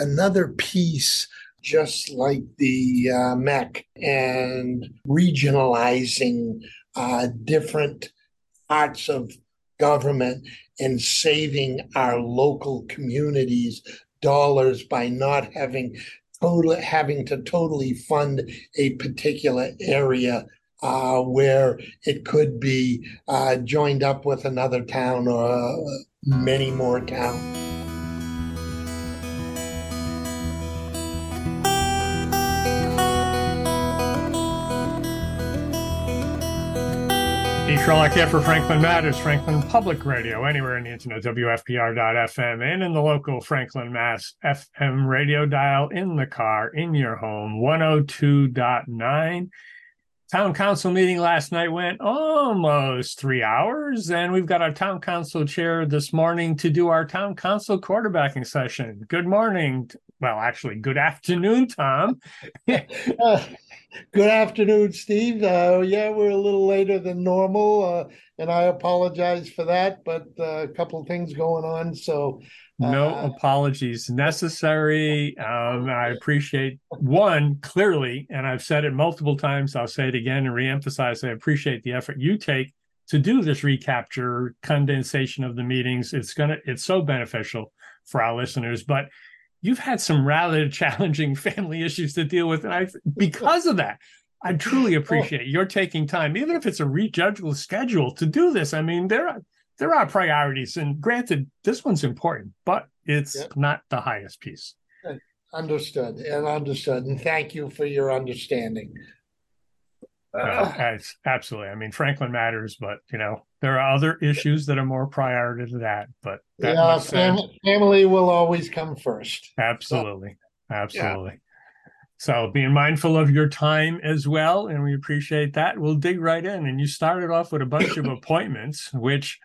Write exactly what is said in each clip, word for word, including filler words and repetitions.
another piece, just like the uh, M E C, and regionalizing uh, different parts of government and saving our local communities dollars by not having total, having to totally fund a particular area uh, where it could be uh, joined up with another town or uh, many more towns. Sherlock here for Franklin Matters, Franklin Public Radio, anywhere on the internet, w f p r dot f m, and in the local Franklin Mass F M radio dial, in the car, in your home, one oh two point nine. Town council meeting last night went almost three hours, and we've got our town council chair this morning to do our town council quarterbacking session. Good morning. Well, actually, good afternoon, Tom. uh, good afternoon, Steve. Uh, yeah, we're a little later than normal, uh, and I apologize for that, but uh, a couple of things going on, so... No uh, apologies necessary. Um, I appreciate, one, clearly, and I've said it multiple times, I'll say it again and reemphasize, I appreciate the effort you take to do this recapture, condensation of the meetings. It's gonna, it's so beneficial for our listeners, but you've had some rather challenging family issues to deal with. And I, because of that, I truly appreciate oh. your taking time, even if it's a rejudgable schedule to do this. I mean, there are, There are priorities, and granted, this one's important, but it's yep. not the highest piece. Understood, and understood, and thank you for your understanding. Uh, uh, absolutely. I mean, Franklin Matters, but, you know, there are other issues that are more priority to that, but that yeah, family, family will always come first. Absolutely, so, absolutely. Yeah. So being mindful of your time as well, and we appreciate that. We'll dig right in. And you started off with a bunch of appointments, which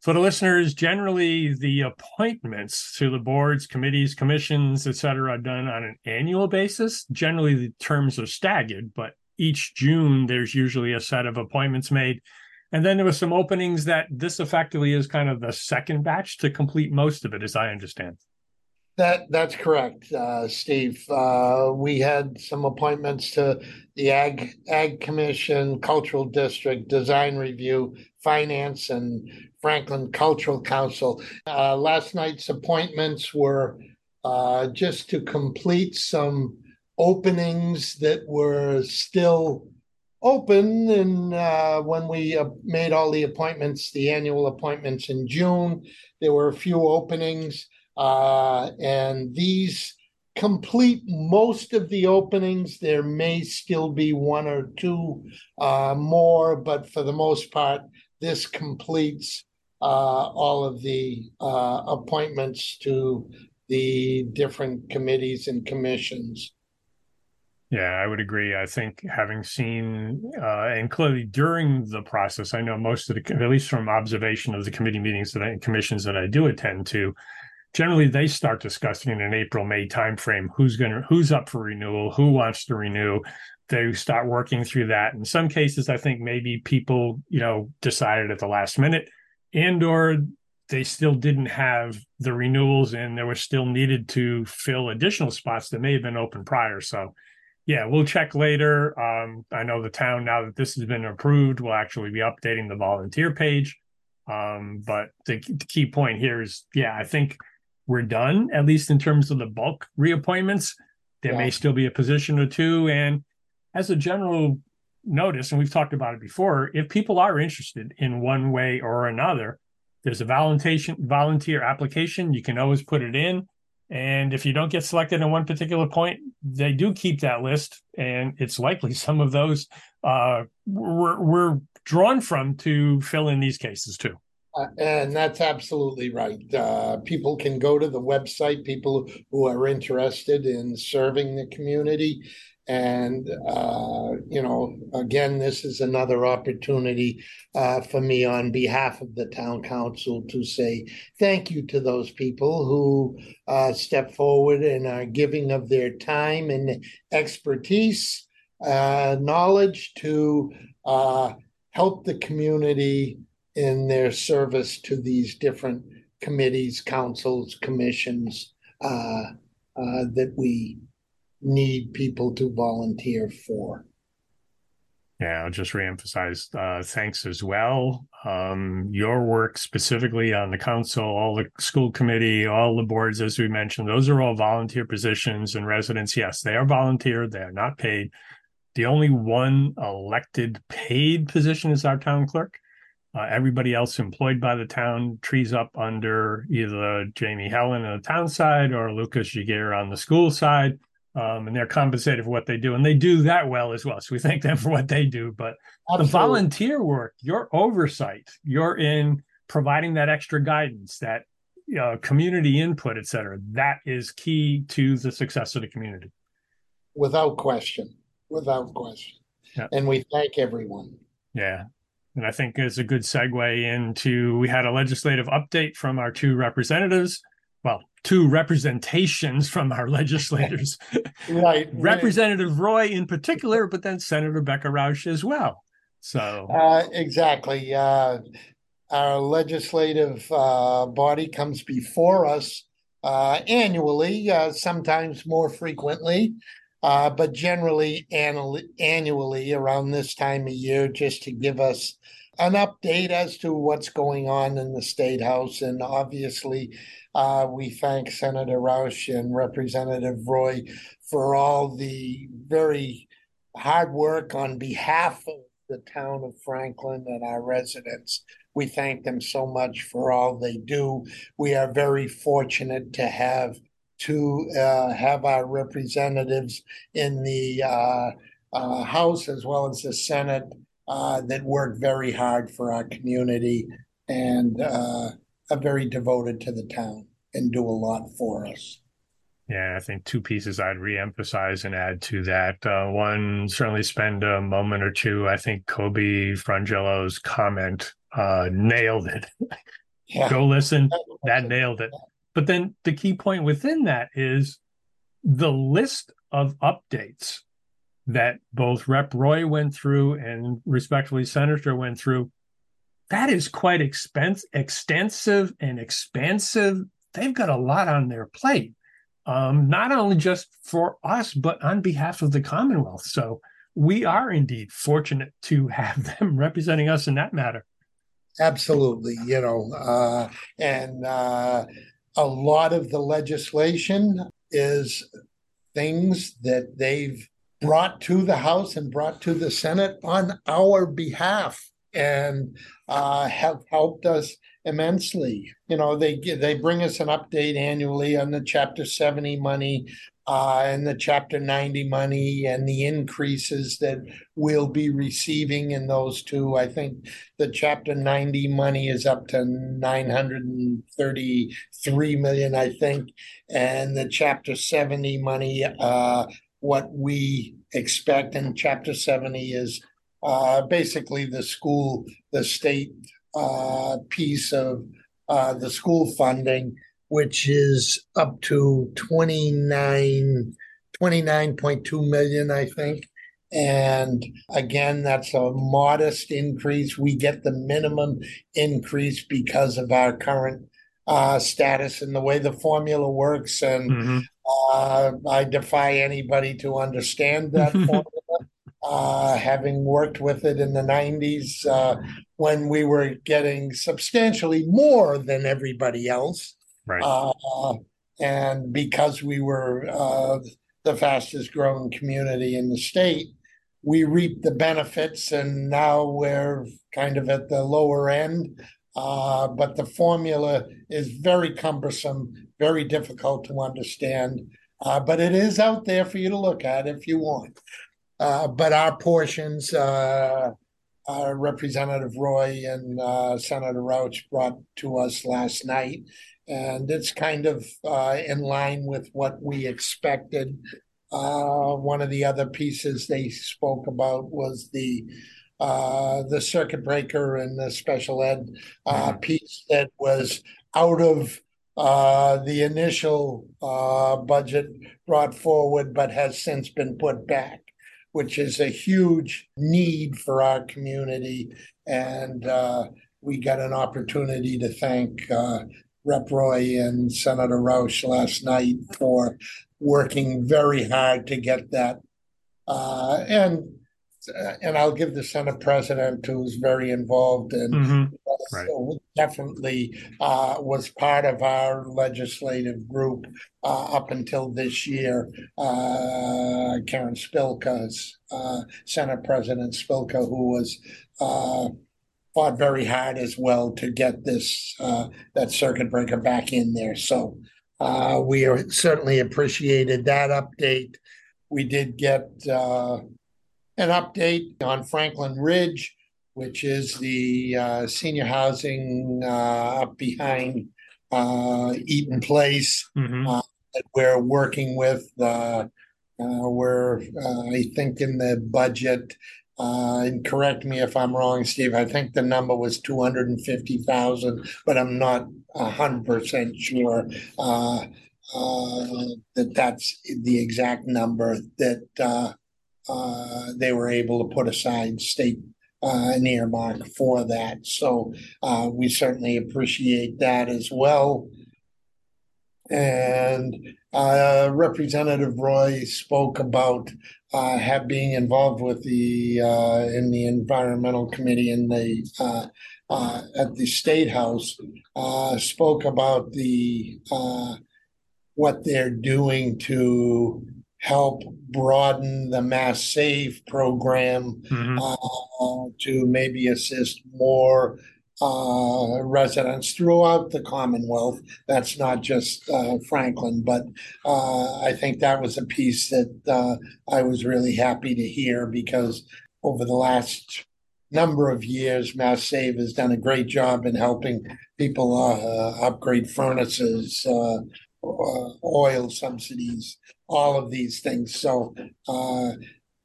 for the listeners, generally the appointments to the boards, committees, commissions, et cetera, are done on an annual basis. Generally, the terms are staggered, but each June there's usually a set of appointments made. And then there were some openings that this effectively is kind of the second batch to complete most of it, as I understand. That that's correct, uh, Steve. Uh, we had some appointments to the Ag Ag Commission, Cultural District, Design Review, Finance, and Franklin Cultural Council. Uh, last night's appointments were uh, just to complete some openings that were still open. And uh, when we uh, made all the appointments, the annual appointments in June, there were a few openings. Uh, and these complete most of the openings. There may still be one or two uh, more, but for the most part, this completes uh, all of the uh, appointments to the different committees and commissions. Yeah, I would agree. I think having seen, uh, and clearly during the process, I know most of the, at least from observation of the committee meetings that I, and commissions that I do attend to, generally, they start discussing in an April, May timeframe who's going to, who's up for renewal, who wants to renew. They start working through that. In some cases, I think maybe people, you know, decided at the last minute, and or they still didn't have the renewals, and there was still needed to fill additional spots that may have been open prior. So, yeah, we'll check later. Um, I know the town, now that this has been approved, will actually be updating the volunteer page. Um, but the, the key point here is, yeah, I think we're done, at least in terms of the bulk reappointments. There yeah. may still be a position or two. And as a general notice, and we've talked about it before, if people are interested in one way or another, there's a volunteer application. You can always put it in. And if you don't get selected in one particular point, they do keep that list. And it's likely some of those uh, were, were drawn from to fill in these cases too. Uh, and that's absolutely right. Uh, people can go to the website, people who are interested in serving the community. And, uh, you know, again, this is another opportunity uh, for me on behalf of the town council to say thank you to those people who uh, step forward and are giving of their time and expertise, uh, knowledge to uh, help the community in their service to these different committees, councils, commissions, uh, uh, that we need people to volunteer for. Yeah, I'll just reemphasize uh, thanks as well. Um, your work specifically on the council, all the school committee, all the boards, as we mentioned, those are all volunteer positions, and residents, yes, they are volunteer, they are not paid. The only one elected paid position is our town clerk. Uh, everybody else employed by the town trees up under either Jamie Helen on the town side or Lucas Jaguar on the school side. Um, and they're compensated for what they do. And they do that well as well. So we thank them for what they do. But Absolutely. The volunteer work, your oversight, you're in providing that extra guidance, that uh, community input, et cetera. That is key to the success of the community. Without question. Without question. Yeah. And we thank everyone. Yeah. And I think it's a good segue into, we had a legislative update from our two representatives. Well, two representations from our legislators. Right. Representative Roy in particular, but then Senator Rebecca Rausch as well. So uh, exactly. Uh, our legislative uh, body comes before us uh, annually, uh, sometimes more frequently. Uh, but generally annually, annually around this time of year, just to give us an update as to what's going on in the State House. And obviously, uh, we thank Senator Rausch and Representative Roy for all the very hard work on behalf of the town of Franklin and our residents. We thank them so much for all they do. We are very fortunate to have to uh, have our representatives in the uh, uh, House as well as the Senate uh, that work very hard for our community and uh, are very devoted to the town and do a lot for us. Yeah, I think two pieces I'd reemphasize and add to that. Uh, one, certainly spend a moment or two. I think Kobe Frangello's comment uh, nailed it. Yeah. Go listen. That nailed it. But then the key point within that is the list of updates that both Rep Roy went through and respectfully Senator went through. That is quite expensive, extensive and expansive. They've got a lot on their plate, um, not only just for us, but on behalf of the Commonwealth. So we are indeed fortunate to have them representing us in that matter. Absolutely. You know, uh, and... Uh... a lot of the legislation is things that they've brought to the House and brought to the Senate on our behalf and uh, have helped us immensely. You know, they they bring us an update annually on the Chapter seventy money uh, and the Chapter ninety money and the increases that we'll be receiving in those two. I think the Chapter ninety money is up to nine hundred thirty-three million dollars, I think, and the Chapter seventy money, uh, what we expect in Chapter seventy is uh, basically the school, the state uh, piece of uh, the school funding, which is up to twenty-nine, twenty-nine point two million, I think. And again, that's a modest increase. We get the minimum increase because of our current uh, status and the way the formula works. And mm-hmm. uh, I defy anybody to understand that formula. Uh, having worked with it in the nineties uh, when we were getting substantially more than everybody else. Right. Uh, and because we were uh, the fastest growing community in the state, we reaped the benefits, and now we're kind of at the lower end. Uh, but the formula is very cumbersome, very difficult to understand. Uh, but it is out there for you to look at if you want. Uh, but our portions, uh, our Representative Roy and uh, Senator Rausch brought to us last night. And it's kind of uh, in line with what we expected. Uh, one of the other pieces they spoke about was the uh, the circuit breaker and the special ed uh, piece that was out of uh, the initial uh, budget brought forward, but has since been put back, which is a huge need for our community. And uh, we got an opportunity to thank uh, Rep Roy and Senator Rausch last night for working very hard to get that. Uh, and and I'll give the Senate president, who's very involved in mm-hmm. right. definitely uh, was part of our legislative group uh, up until this year. Uh, Karen Spilka's uh, Senate President Spilka, who was uh, fought very hard as well to get this uh, that circuit breaker back in there. So uh, we are certainly appreciated that update. We did get uh, an update on Franklin Ridge, which is the uh, senior housing uh, up behind uh, Eaton Place mm-hmm. uh, that we're working with. Uh, uh, we're, uh, I think, in the budget, uh, and correct me if I'm wrong, Steve, I think the number was two hundred fifty thousand dollars, but I'm not one hundred percent sure. Uh, Uh, that that's the exact number that uh, uh, they were able to put aside state uh, an earmark for that. So uh, we certainly appreciate that as well. And uh, Representative Roy spoke about uh, have being involved with the uh, in the Environmental Committee in the uh, uh, at the State House. Uh, spoke about the. Uh, what they're doing to help broaden the Mass Save program mm-hmm. uh, to maybe assist more uh, residents throughout the Commonwealth. That's not just uh, Franklin, but uh, I think that was a piece that uh, I was really happy to hear, because over the last number of years, Mass Save has done a great job in helping people uh, upgrade furnaces, uh, Uh, oil subsidies, all of these things. So uh,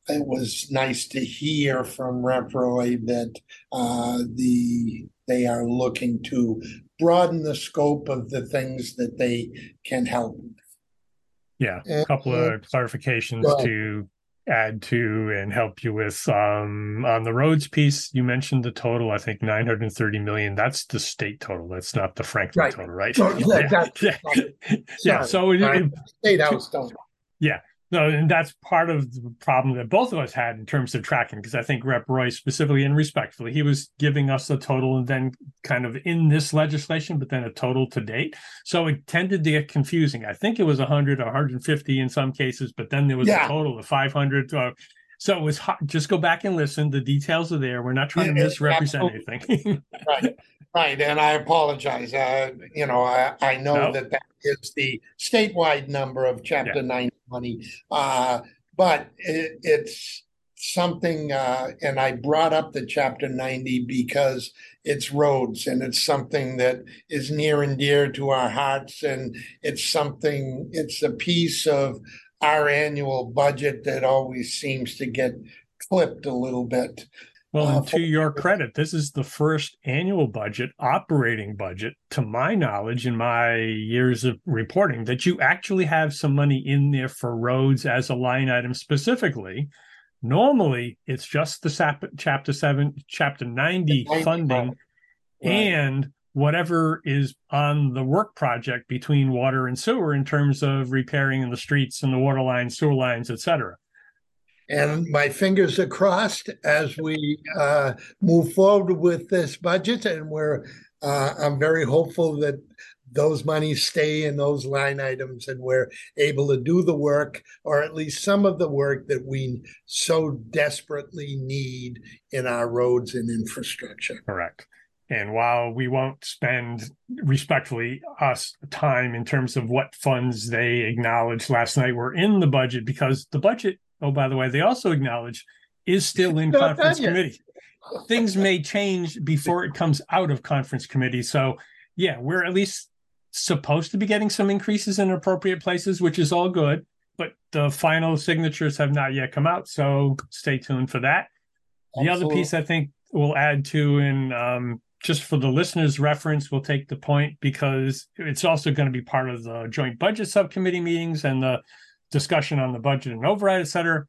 it was nice to hear from Rep Roy that uh, the they are looking to broaden the scope of the things that they can help. Yeah, a couple of clarifications to add to and help you with. Um, on the roads piece, you mentioned the total, I think nine hundred thirty million dollars. That's the state total. That's not the Franklin right. total, right? So, yeah. That, yeah. Sorry. yeah. So it, it, state house total. Yeah. No, and that's part of the problem that both of us had in terms of tracking, because I think Rep Roy specifically and respectfully, he was giving us the total and then kind of in this legislation, but then a total to date. So it tended to get confusing. I think it was one hundred, one hundred fifty in some cases, but then there was yeah. a total of five hundred. Uh, so it was hot. Just go back and listen. The details are there. We're not trying to misrepresent anything. Right. Right. And I apologize. Uh, you know, I, I know no. that that is the statewide number of Chapter yeah. ninety money. Uh, but it, it's something, uh, and I brought up the Chapter ninety because it's roads and it's something that is near and dear to our hearts. And it's something, it's a piece of our annual budget that always seems to get clipped a little bit. Well, and to your credit, this is the first annual budget, operating budget, to my knowledge, in my years of reporting, that you actually have some money in there for roads as a line item specifically. Normally, it's just the SAP, Chapter seven, Chapter ninety funding right. and whatever is on the work project between water and sewer in terms of repairing the streets and the water lines, sewer lines, et cetera. And my fingers are crossed as we uh, move forward with this budget, and we're uh, I'm very hopeful that those monies stay in those line items and we're able to do the work, or at least some of the work that we so desperately need in our roads and infrastructure. Correct. And while we won't spend, respectfully, us time in terms of what funds they acknowledged last night were in the budget, because the budget, oh, by the way, they also acknowledge, is still in conference committee. Things may change before it comes out of conference committee. So, yeah, we're at least supposed to be getting some increases in appropriate places, which is all good. But the final signatures have not yet come out, so stay tuned for that. The Absolutely. Other piece I think we'll add to, and um, just for the listeners' reference, we'll take the point, because it's also going to be part of the joint budget subcommittee meetings and the discussion on the budget and override, et cetera.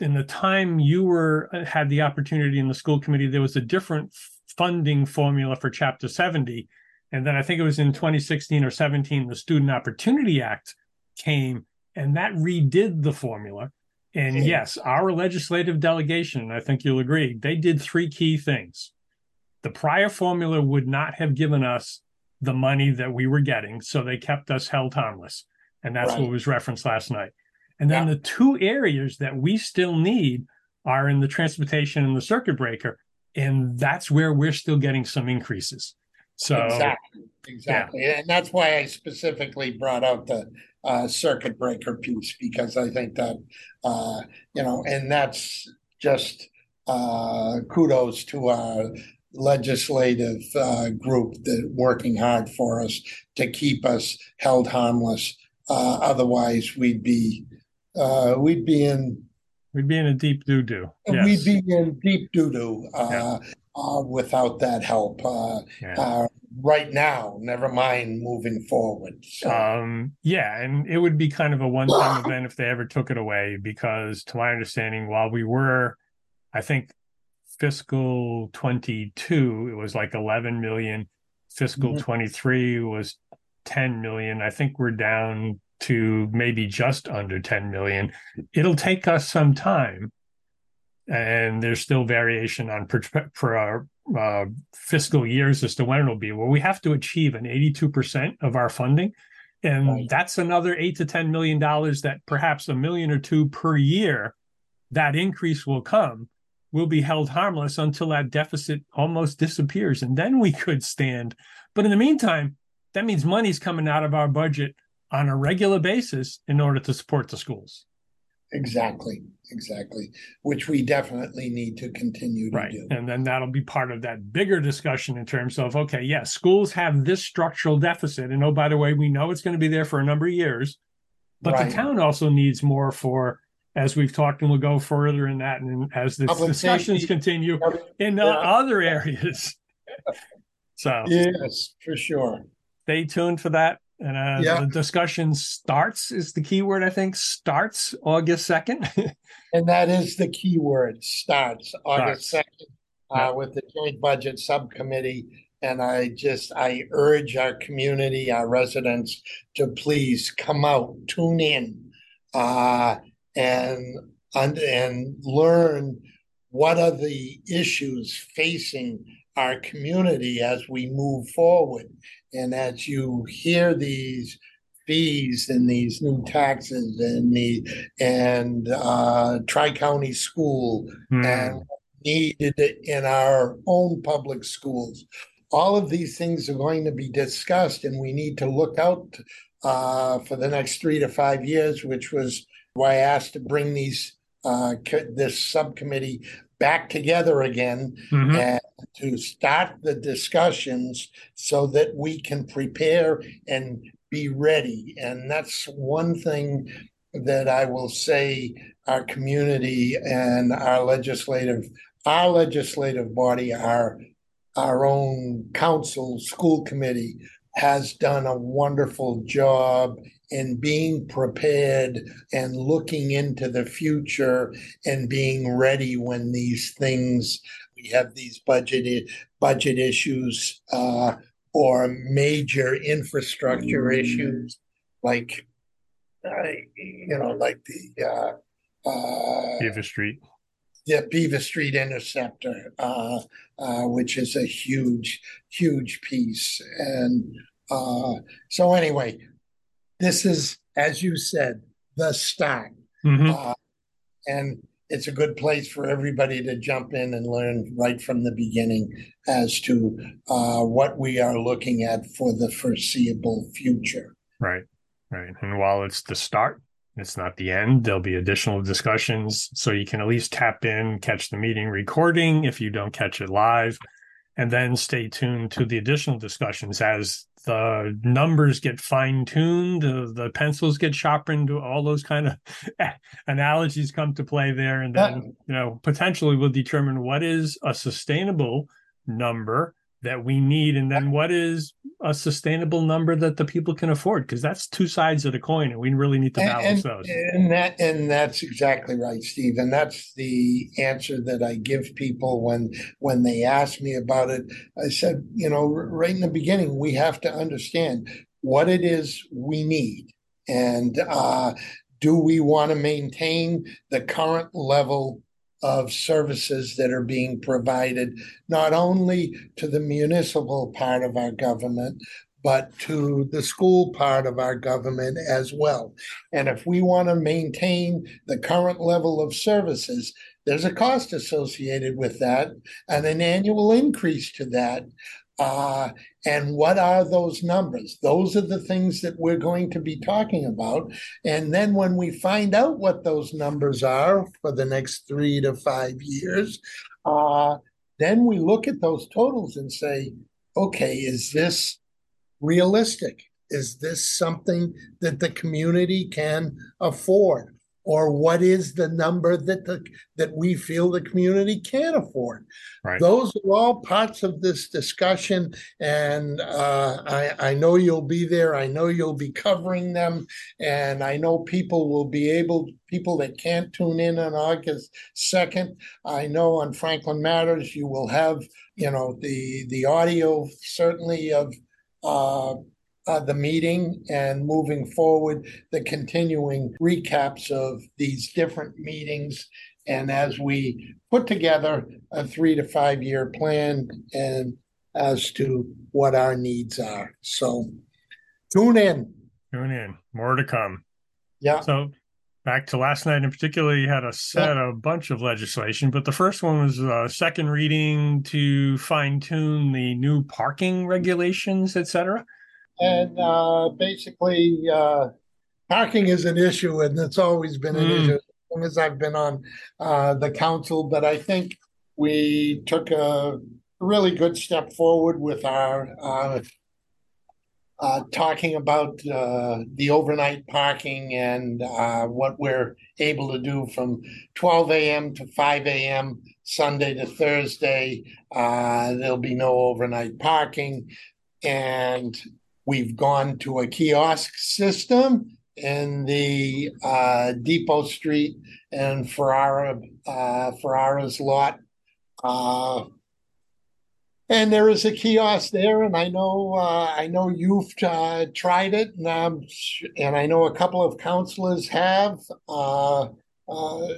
In the time you were had the opportunity in the school committee, there was a different funding formula for Chapter seventy. And then I think it was in twenty sixteen or seventeen, the Student Opportunity Act came and that redid the formula. And mm-hmm. yes, our legislative delegation, I think you'll agree, they did three key things. The prior formula would not have given us the money that we were getting, so they kept us held harmless. And that's right. what was referenced last night. And then yeah. the two areas that we still need are in the transportation and the circuit breaker. And that's where we're still getting some increases. So Exactly, exactly. Yeah. And that's why I specifically brought out the uh, circuit breaker piece, because I think that, uh, you know, and that's just uh, kudos to our legislative uh, group that working hard for us to keep us held harmless. Uh, otherwise, we'd be uh, we'd be in we'd be in a deep doo doo. Yes. We'd be in deep doo doo uh, yeah. uh, without that help uh, yeah. uh, right now. Never mind moving forward. So. Um, yeah, and it would be kind of a one-time event if they ever took it away, because, to my understanding, while we were, I think. Fiscal twenty-two, it was like eleven million. Fiscal mm-hmm. twenty-three was ten million. I think we're down to maybe just under ten million. It'll take us some time, and there's still variation on per, per our, uh, fiscal years as to when it'll be. Well, we have to achieve an eighty-two percent of our funding, and right. that's another eight to ten million dollars. That perhaps a million or two per year, that increase will come. Will be held harmless until that deficit almost disappears. And then we could stand. But in the meantime, that means money's coming out of our budget on a regular basis in order to support the schools. Exactly, exactly, which we definitely need to continue to right. do. And then that'll be part of that bigger discussion in terms of, okay, yes, yeah, schools have this structural deficit. And oh, by the way, we know it's going to be there for a number of years, but right. the town also needs more for, as we've talked, and we'll go further in that, and as the discussions safety. continue in yeah. other areas. So yes, for sure. Stay tuned for that. And uh, yeah. the discussion starts, is the key word, I think, starts August second. And that is the key word, starts August starts. second uh, yeah. with the Joint Budget Subcommittee. And I just, I urge our community, our residents, to please come out, tune in, uh, And, and and learn what are the issues facing our community as we move forward. And as you hear these fees and these new taxes and the and uh, Tri-County School mm. and needed in our own public schools, all of these things are going to be discussed, and we need to look out uh, for the next three to five years, which was why I asked to bring these uh, this subcommittee back together again mm-hmm. and to start the discussions so that we can prepare and be ready. And that's one thing that I will say our community and our legislative, our legislative body, our our own council, school committee, has done a wonderful job in being prepared and looking into the future and being ready when these things, we have these budget, budget issues uh, or major infrastructure mm. issues like, uh, you know, like the uh, uh, Beaver Street. The Beaver Street Interceptor, uh, uh, which is a huge, huge piece. And uh, so anyway, this is, as you said, the start. Mm-hmm. Uh, and it's a good place for everybody to jump in and learn right from the beginning as to uh, what we are looking at for the foreseeable future. Right, right. And while it's the start, it's not the end. There'll be additional discussions, so you can at least tap in, catch the meeting recording if you don't catch it live, and then stay tuned to the additional discussions as the numbers get fine-tuned, the pencils get sharpened, all those kind of analogies come to play there. And then, you know, potentially we'll determine what is a sustainable number that we need, and then what is a sustainable number that the people can afford, because that's two sides of the coin, and we really need to balance and, and, those. And that, and that's exactly right, Steve. And that's the answer that I give people when when they ask me about it. I said, you know, right in the beginning, we have to understand what it is we need, and uh, do we want to maintain the current level of services that are being provided, not only to the municipal part of our government, but to the school part of our government as well? And if we want to maintain the current level of services, there's a cost associated with that and an annual increase to that. Uh, and what are those numbers? Those are the things that we're going to be talking about. And then when we find out what those numbers are for the next three to five years, uh, then we look at those totals and say, okay, is this realistic? Is this something that the community can afford? Or what is the number that the, that we feel the community can't afford? Right. Those are all parts of this discussion, and uh, I, I know you'll be there. I know you'll be covering them, and I know people will be able. People that can't tune in on August second, I know on Franklin Matters you will have, you know, the the audio certainly of. Uh, Uh, the meeting, and moving forward, the continuing recaps of these different meetings. And as we put together a three to five year plan and as to what our needs are. So tune in. Tune in. More to come. Yeah. So back to last night in particular, you had a set yeah. a bunch of legislation, but the first one was a second reading to fine tune the new parking regulations, et cetera. And uh, basically, uh, parking is an issue, and it's always been an mm. issue as long as I've been on uh, the council. But I think we took a really good step forward with our uh, uh, talking about uh, the overnight parking and uh, what we're able to do from twelve a.m. to five a.m. Sunday to Thursday. Uh, there'll be no overnight parking. And we've gone to a kiosk system in the uh, Depot Street and Ferrara, uh, Ferrara's lot. Uh, and there is a kiosk there, and I know uh, I know you've uh, tried it, and, um, and I know a couple of councilors have. Uh, uh,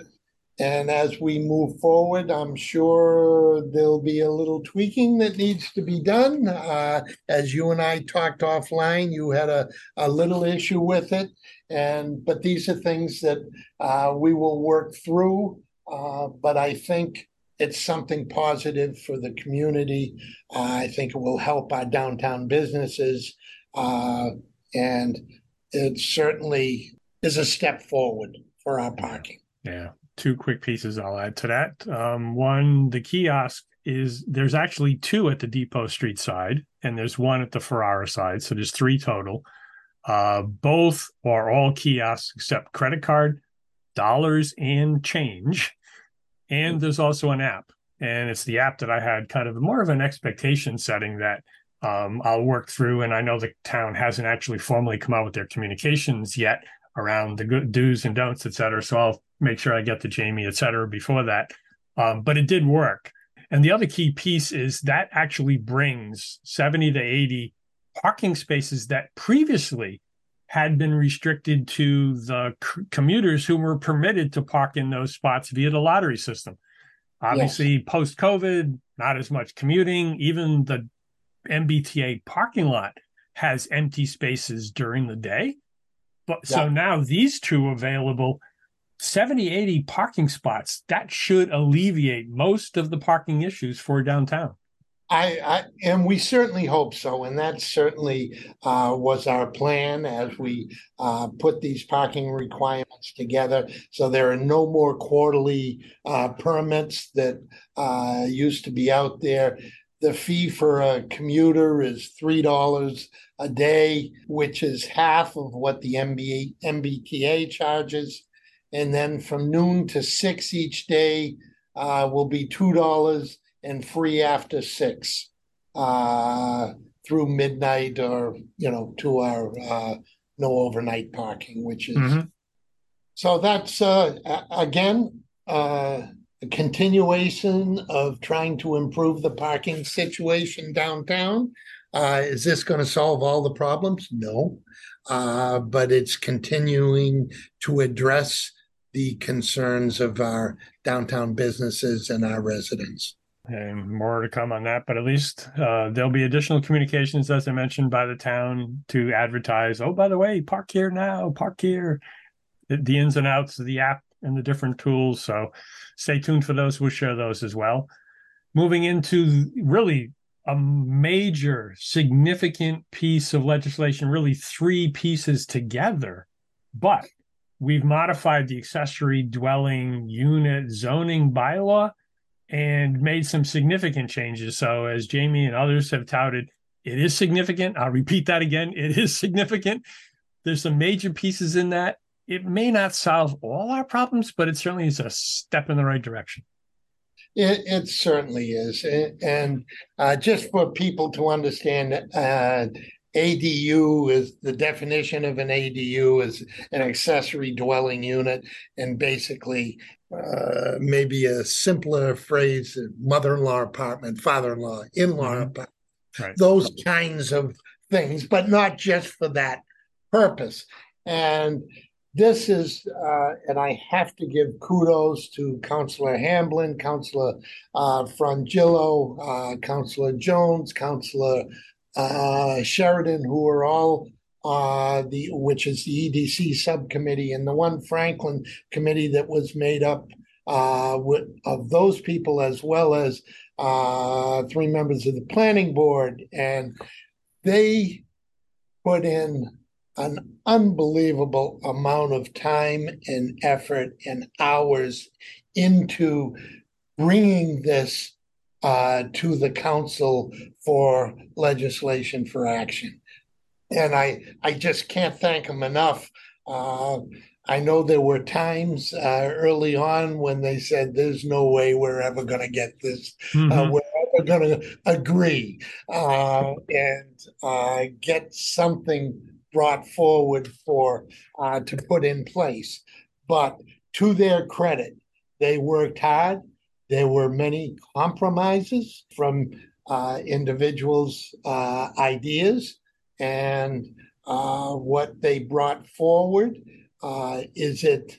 and as we move forward, I'm sure there'll be a little tweaking that needs to be done. Uh, as you and I talked offline, you had a, a little issue with it. And but these are things that uh, we will work through. Uh, but I think it's something positive for the community. Uh, I think it will help our downtown businesses. Uh, and it certainly is a step forward for our parking. Yeah. Two quick pieces I'll add to that. Um, one, the kiosk is, there's actually two at the Depot Street side, and there's one at the Ferrara side, so there's three total. Uh, both are all kiosks except credit card, dollars, and change. And there's also an app, and it's the app that I had kind of more of an expectation setting that um, I'll work through, and I know the town hasn't actually formally come out with their communications yet around the good do's and don'ts, et cetera, so I'll make sure I get to Jamie, et cetera, before that. Um, but it did work. And the other key piece is that actually brings seventy to eighty parking spaces that previously had been restricted to the c- commuters who were permitted to park in those spots via the lottery system. Obviously, yes. Post-COVID, not as much commuting. Even the M B T A parking lot has empty spaces during the day. But yeah. So now these two available seventy, eighty parking spots, that should alleviate most of the parking issues for downtown. I, I and we certainly hope so. And that certainly uh, was our plan as we uh, put these parking requirements together. So there are no more quarterly uh, permits that uh, used to be out there. The fee for a commuter is three dollars a day, which is half of what the M B T A charges. And then from noon to six each day uh, will be two dollars and free after six uh, through midnight or, you know, to our uh, no overnight parking, which is. Mm-hmm. So that's, uh, again, uh, a continuation of trying to improve the parking situation downtown. Uh, is this going to solve all the problems? No, uh, but it's continuing to address the concerns of our downtown businesses and our residents. And more to come on that, but at least uh, there'll be additional communications, as I mentioned, by the town to advertise, oh, by the way, park here now, park here, the, the ins and outs of the app and the different tools. So stay tuned for those. We'll share those as well. Moving into really a major, significant piece of legislation, really three pieces together, but we've modified the accessory dwelling unit zoning bylaw and made some significant changes. So as Jamie and others have touted, it is significant. I'll repeat that again. It is significant. There's some major pieces in that. It may not solve all our problems, but it certainly is a step in the right direction. It, it certainly is. And uh, just for people to understand, uh, A D U is the definition of an A D U is an accessory dwelling unit. And basically, uh, maybe a simpler phrase, mother-in-law apartment, father-in-law, in-law mm-hmm. apartment, right. Those kinds of things, but not just for that purpose. And this is, uh, and I have to give kudos to Councillor Hamblin, Councillor uh, Frangillo, uh, Councillor Jones, Councillor uh, Sheridan, who are all, uh, the which is the E D C subcommittee, and the one Franklin committee that was made up uh, with, of those people, as well as uh, three members of the planning board. And they put in an unbelievable amount of time and effort and hours into bringing this uh, to the council for legislation for action. And I, I just can't thank them enough. Uh, I know there were times uh, early on when they said, there's no way we're ever going to get this, mm-hmm. uh, we're ever going to agree uh, and uh, get something brought forward for uh, to put in place. But to their credit, they worked hard. There were many compromises from uh, individuals' uh, ideas, and uh, what they brought forward. Uh, is it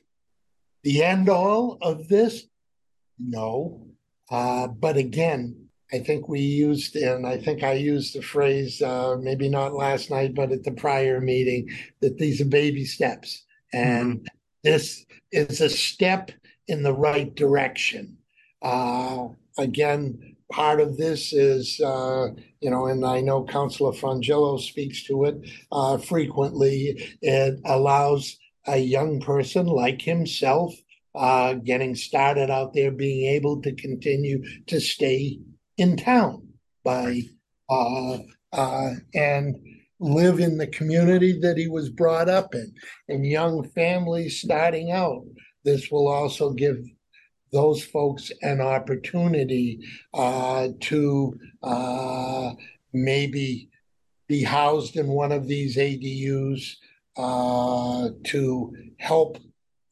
the end all of this? No. Uh, but again, I think we used, and I think I used the phrase, uh, maybe not last night, but at the prior meeting, that these are baby steps. And mm-hmm. this is a step in the right direction. Uh, again, part of this is, uh, you know, and I know Councillor Frangillo speaks to it uh, frequently. It allows a young person like himself uh, getting started out there, being able to continue to stay in town by uh, uh, and live in the community that he was brought up in. And young families starting out, this will also give those folks an opportunity uh, to uh, maybe be housed in one of these A D Us uh, to help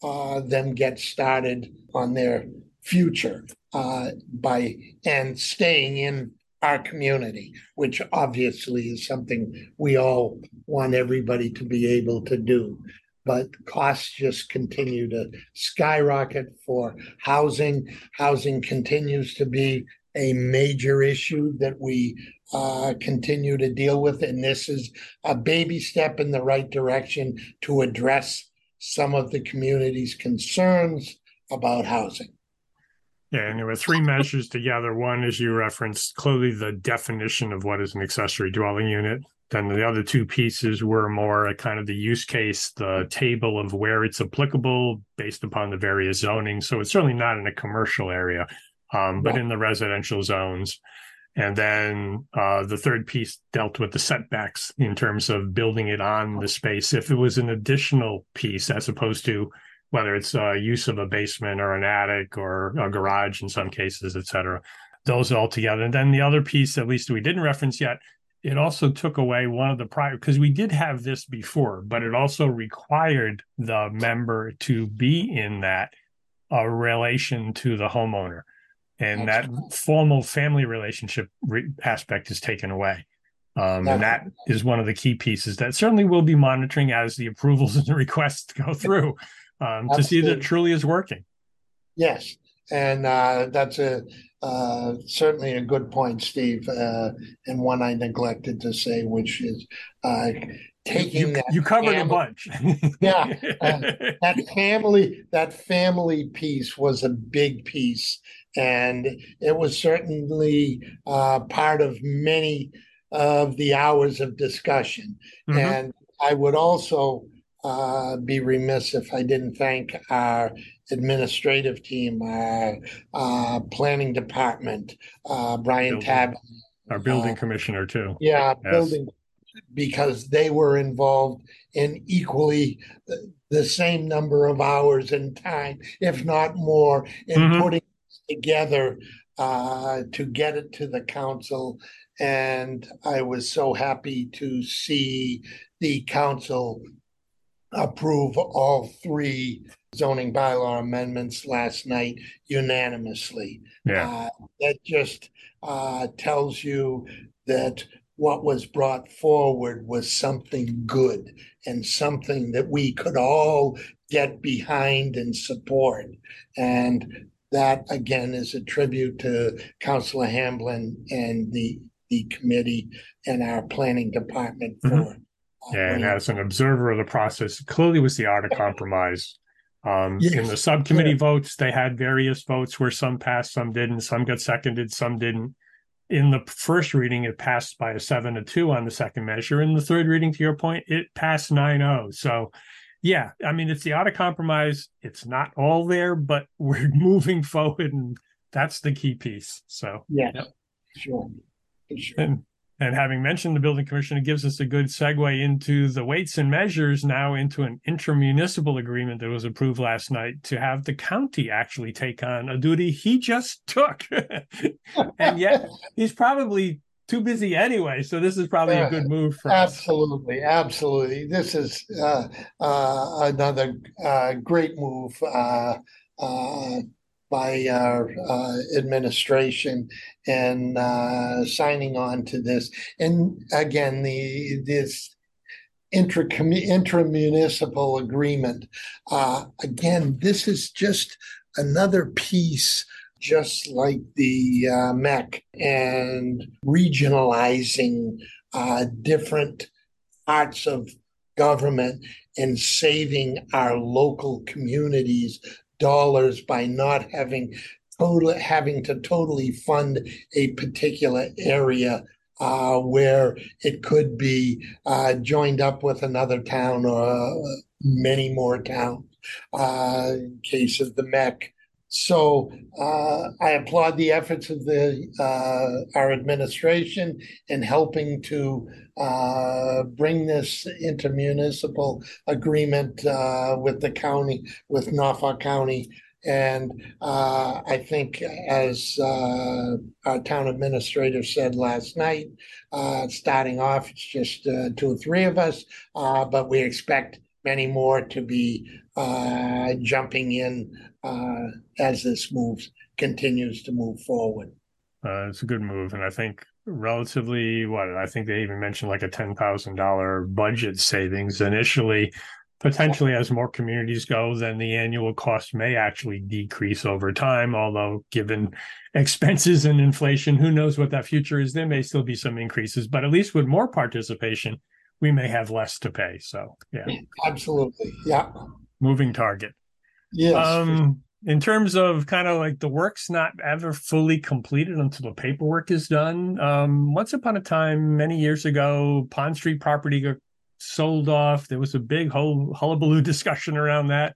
uh, them get started on their future. Uh, by and staying in our community, which obviously is something we all want everybody to be able to do. But costs just continue to skyrocket for housing. Housing continues to be a major issue that we uh, continue to deal with. And this is a baby step in the right direction to address some of the community's concerns about housing. Yeah, and there were three measures together. One, as you referenced, clearly the definition of what is an accessory dwelling unit. Then the other two pieces were more a kind of the use case, the table of where it's applicable based upon the various zoning. So it's certainly not in a commercial area, um, but yeah. in the residential zones. And then uh, the third piece dealt with the setbacks in terms of building it on the space. If it was an additional piece as opposed to whether it's uh, use of a basement or an attic or a garage in some cases, et cetera, those all together. And then the other piece, at least we didn't reference yet, it also took away one of the prior, because we did have this before, but it also required the member to be in that uh, relation to the homeowner. And that formal family relationship re- aspect is taken away. Um, and that is one of the key pieces that certainly we'll be monitoring as the approvals and the requests go through um, to see that it truly is working. Yes. And uh, that's a uh, certainly a good point, Steve, uh, and one I neglected to say, which is uh, taking you, that you covered family, a bunch. yeah, uh, that family, that family piece was a big piece, and it was certainly uh, part of many of the hours of discussion. Mm-hmm. And I would also uh, be remiss if I didn't thank our administrative team, our uh, planning department, uh, Brian Tab, our building uh, commissioner too. Yeah, yes. building, because they were involved in equally the same number of hours and time, if not more, in mm-hmm. putting it together uh, to get it to the council. And I was so happy to see the council approve all three zoning bylaw amendments last night unanimously. Yeah. Uh, that just uh, tells you that what was brought forward was something good and something that we could all get behind and support. And that, again, is a tribute to Councilor Hamblin and the the committee and our planning department for mm-hmm. Yeah, and as an observer of the process, clearly was the art of compromise. Um, yes. In the subcommittee yeah. votes, they had various votes where some passed, some didn't, some got seconded, some didn't. In the first reading, it passed by a seven to two on the second measure. In the third reading, to your point, it passed nine oh. So, yeah, I mean, it's the art of compromise. It's not all there, but we're moving forward, and that's the key piece. So, yeah, yeah. sure, sure. And, And having mentioned the building commissioner, gives us a good segue into the weights and measures, now into an intermunicipal agreement that was approved last night to have the county actually take on a duty he just took. And yet he's probably too busy anyway. So this is probably a good move for absolutely, us. Absolutely. Absolutely. This is uh, uh, another uh, great move uh, uh, by our uh, administration and uh, signing on to this. And again, the this intra intermunicipal agreement, uh, again, this is just another piece, just like the uh, M E C, and regionalizing uh, different parts of government and saving our local communities dollars by not having total having to totally fund a particular area uh, where it could be uh, joined up with another town or many more towns. Uh, in case of the M E C, so uh, I applaud the efforts of the uh, our administration in helping to uh, bring this intermunicipal agreement uh, with the county, with Norfolk County. And uh, I think, as uh, our town administrator said last night, uh, starting off, it's just uh, two or three of us, uh, but we expect many more to be uh, jumping in uh, as this moves, continues to move forward. Uh, it's a good move. And I think relatively, what, I think they even mentioned like a ten thousand dollars budget savings initially, potentially as more communities go, then the annual cost may actually decrease over time. Although given expenses and inflation, who knows what that future is, there may still be some increases, but at least with more participation, we may have less to pay. So, yeah. Absolutely. Yeah. Moving target. Yes. Um, in terms of kind of like the work's not ever fully completed until the paperwork is done. Um, once upon a time, many years ago, Pond Street property got sold off. There was a big whole hullabaloo discussion around that.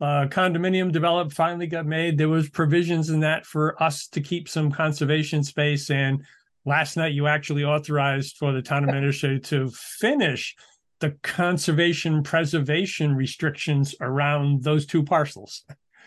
Uh, condominium developed finally got made. There was provisions in that for us to keep some conservation space, and last night, you actually authorized for the town administrator to finish the conservation preservation restrictions around those two parcels.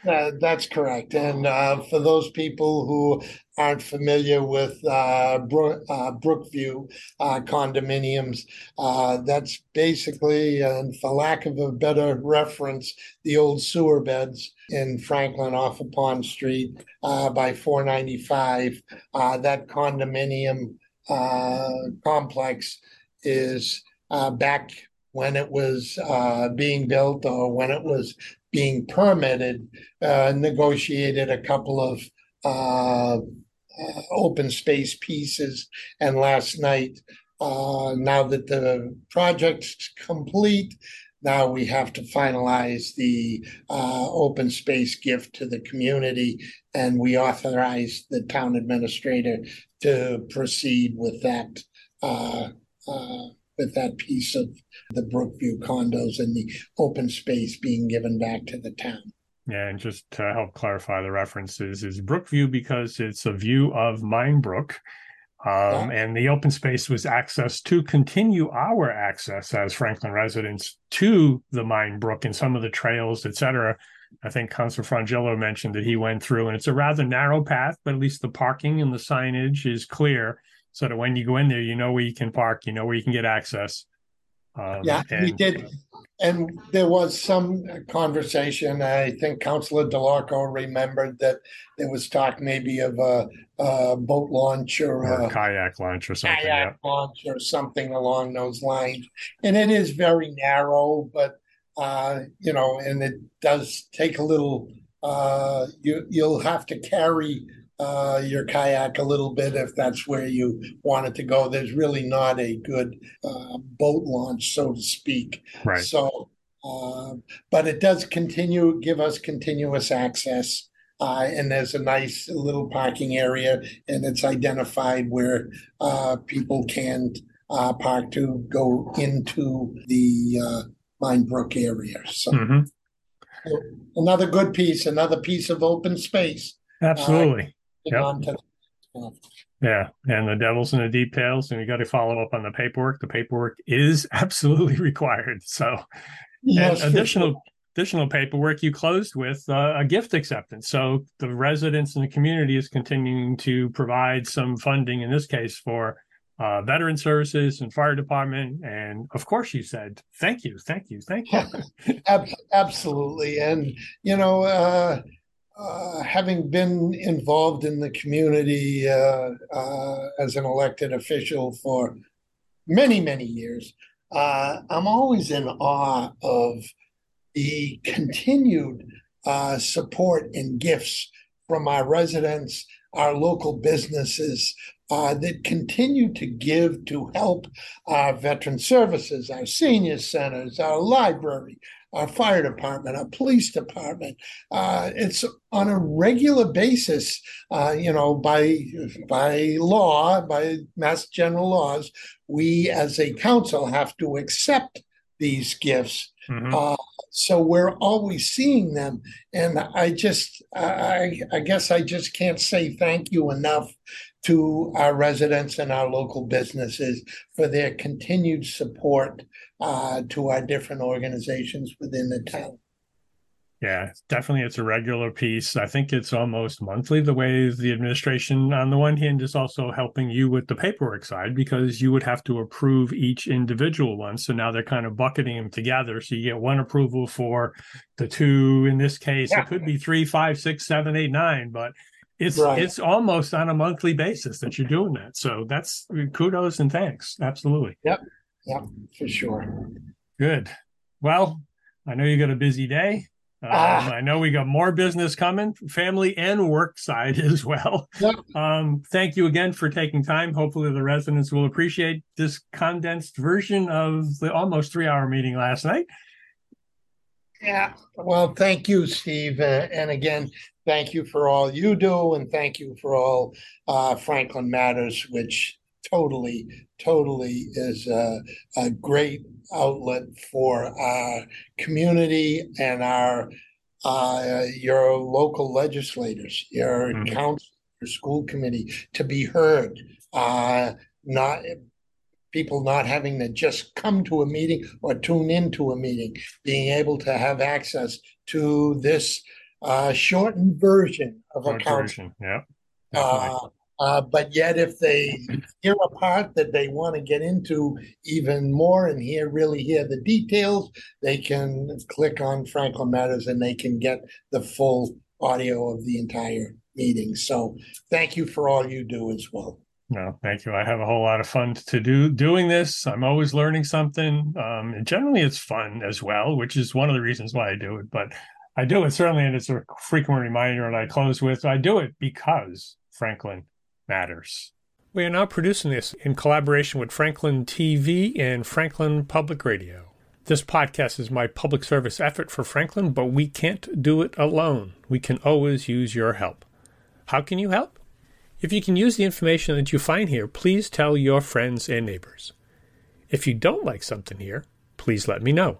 Uh, that's correct. And uh, for those people who aren't familiar with uh, Bro- uh, Brookview uh, condominiums, uh, that's basically, and uh, for lack of a better reference, the old sewer beds in Franklin off of Pond Street uh, by four ninety-five. Uh, that condominium uh, complex is uh, back when it was uh, being built or when it was being permitted, uh, negotiated a couple of uh, uh, open space pieces. And last night, uh, now that the project's complete, now we have to finalize the uh, open space gift to the community, and we authorize the town administrator to proceed with that uh, uh, with that piece of the Brookview condos and the open space being given back to the town. Yeah, and just to help clarify the references, is Brookview because it's a view of Mine Brook. Um, and the open space was access to continue our access as Franklin residents to the Mine Brook and some of the trails, et cetera. I think Councilor Frangillo mentioned that he went through, and it's a rather narrow path, but at least the parking and the signage is clear, so that when you go in there, you know where you can park, you know where you can get access. Um, yeah, and, we did. And there was some conversation. I think Councilor DeLarco remembered that there was talk maybe of a, a boat launch or, or a kayak launch or something. Kayak yeah. launch or something along those lines. And it is very narrow, but, uh, you know, and it does take a little, uh, you, you'll have to carry uh, your kayak a little bit if that's where you want it to go. There's really not a good uh, boat launch, so to speak. Right. So, uh, but it does continue, give us continuous access. Uh, and there's a nice little parking area, and it's identified where uh, people can uh, park to go into the uh, Mine Brook area. So, mm-hmm. so another good piece, another piece of open space. Absolutely. Uh, Yep. Yeah, and the devil's in the details, and you got to follow up on the paperwork. The paperwork is absolutely required. So, yes, and additional sure. additional paperwork you closed with uh, a gift acceptance. So the residents in the community is continuing to provide some funding, in this case for uh, veteran services and fire department. And of course, you said thank you, thank you, thank you. Absolutely, and you know. Uh, Uh, having been involved in the community uh, uh, as an elected official for many, many years, uh, I'm always in awe of the continued uh, support and gifts from our residents, our local businesses uh, that continue to give to help our veteran services, our senior centers, our library, our fire department, our police department. Uh, it's on a regular basis, uh, you know, by by law, by mass general laws, we as a council have to accept these gifts. Mm-hmm. Uh, so we're always seeing them. And I just, I, I guess I just can't say thank you enough to our residents and our local businesses for their continued support Uh, to our different organizations within the town. Yeah, definitely it's a regular piece. I think it's almost monthly, the way the administration on the one hand is also helping you with the paperwork side, because you would have to approve each individual one. So now they're kind of bucketing them together. So you get one approval for the two, in this case, yeah. It could be three, five, six, seven, eight, nine, but it's right. It's almost on a monthly basis that you're doing that. So that's kudos and thanks. Absolutely. Yep. Yeah, for sure. Good. Well, I know you got a busy day. Um, ah. I know we got more business coming, family and work side as well. Yep. Um, thank you again for taking time. Hopefully the residents will appreciate this condensed version of the almost three-hour meeting last night. Yeah. Well, thank you, Steve. Uh, and again, thank you for all you do, and thank you for all uh, Franklin Matters, which Totally, totally is a, a great outlet for our community and our uh, your local legislators, your mm-hmm. council, your school committee to be heard. Uh, not people not having to just come to a meeting or tune into a meeting, being able to have access to this uh, shortened version of Short a council. Version. Yeah. Definitely. Uh, Uh, but yet, if they hear a part that they want to get into even more and hear really hear the details, they can click on Franklin Matters and they can get the full audio of the entire meeting. So thank you for all you do as well. No, thank you. I have a whole lot of fun to do doing this. I'm always learning something. Um, and generally, it's fun as well, which is one of the reasons why I do it. But I do it certainly, and it's a frequent reminder that I close with, I do it because Franklin matters. We are now producing this in collaboration with Franklin T V and Franklin Public Radio. This podcast is my public service effort for Franklin, but we can't do it alone. We can always use your help. How can you help? If you can use the information that you find here, please tell your friends and neighbors. If you don't like something here, please let me know.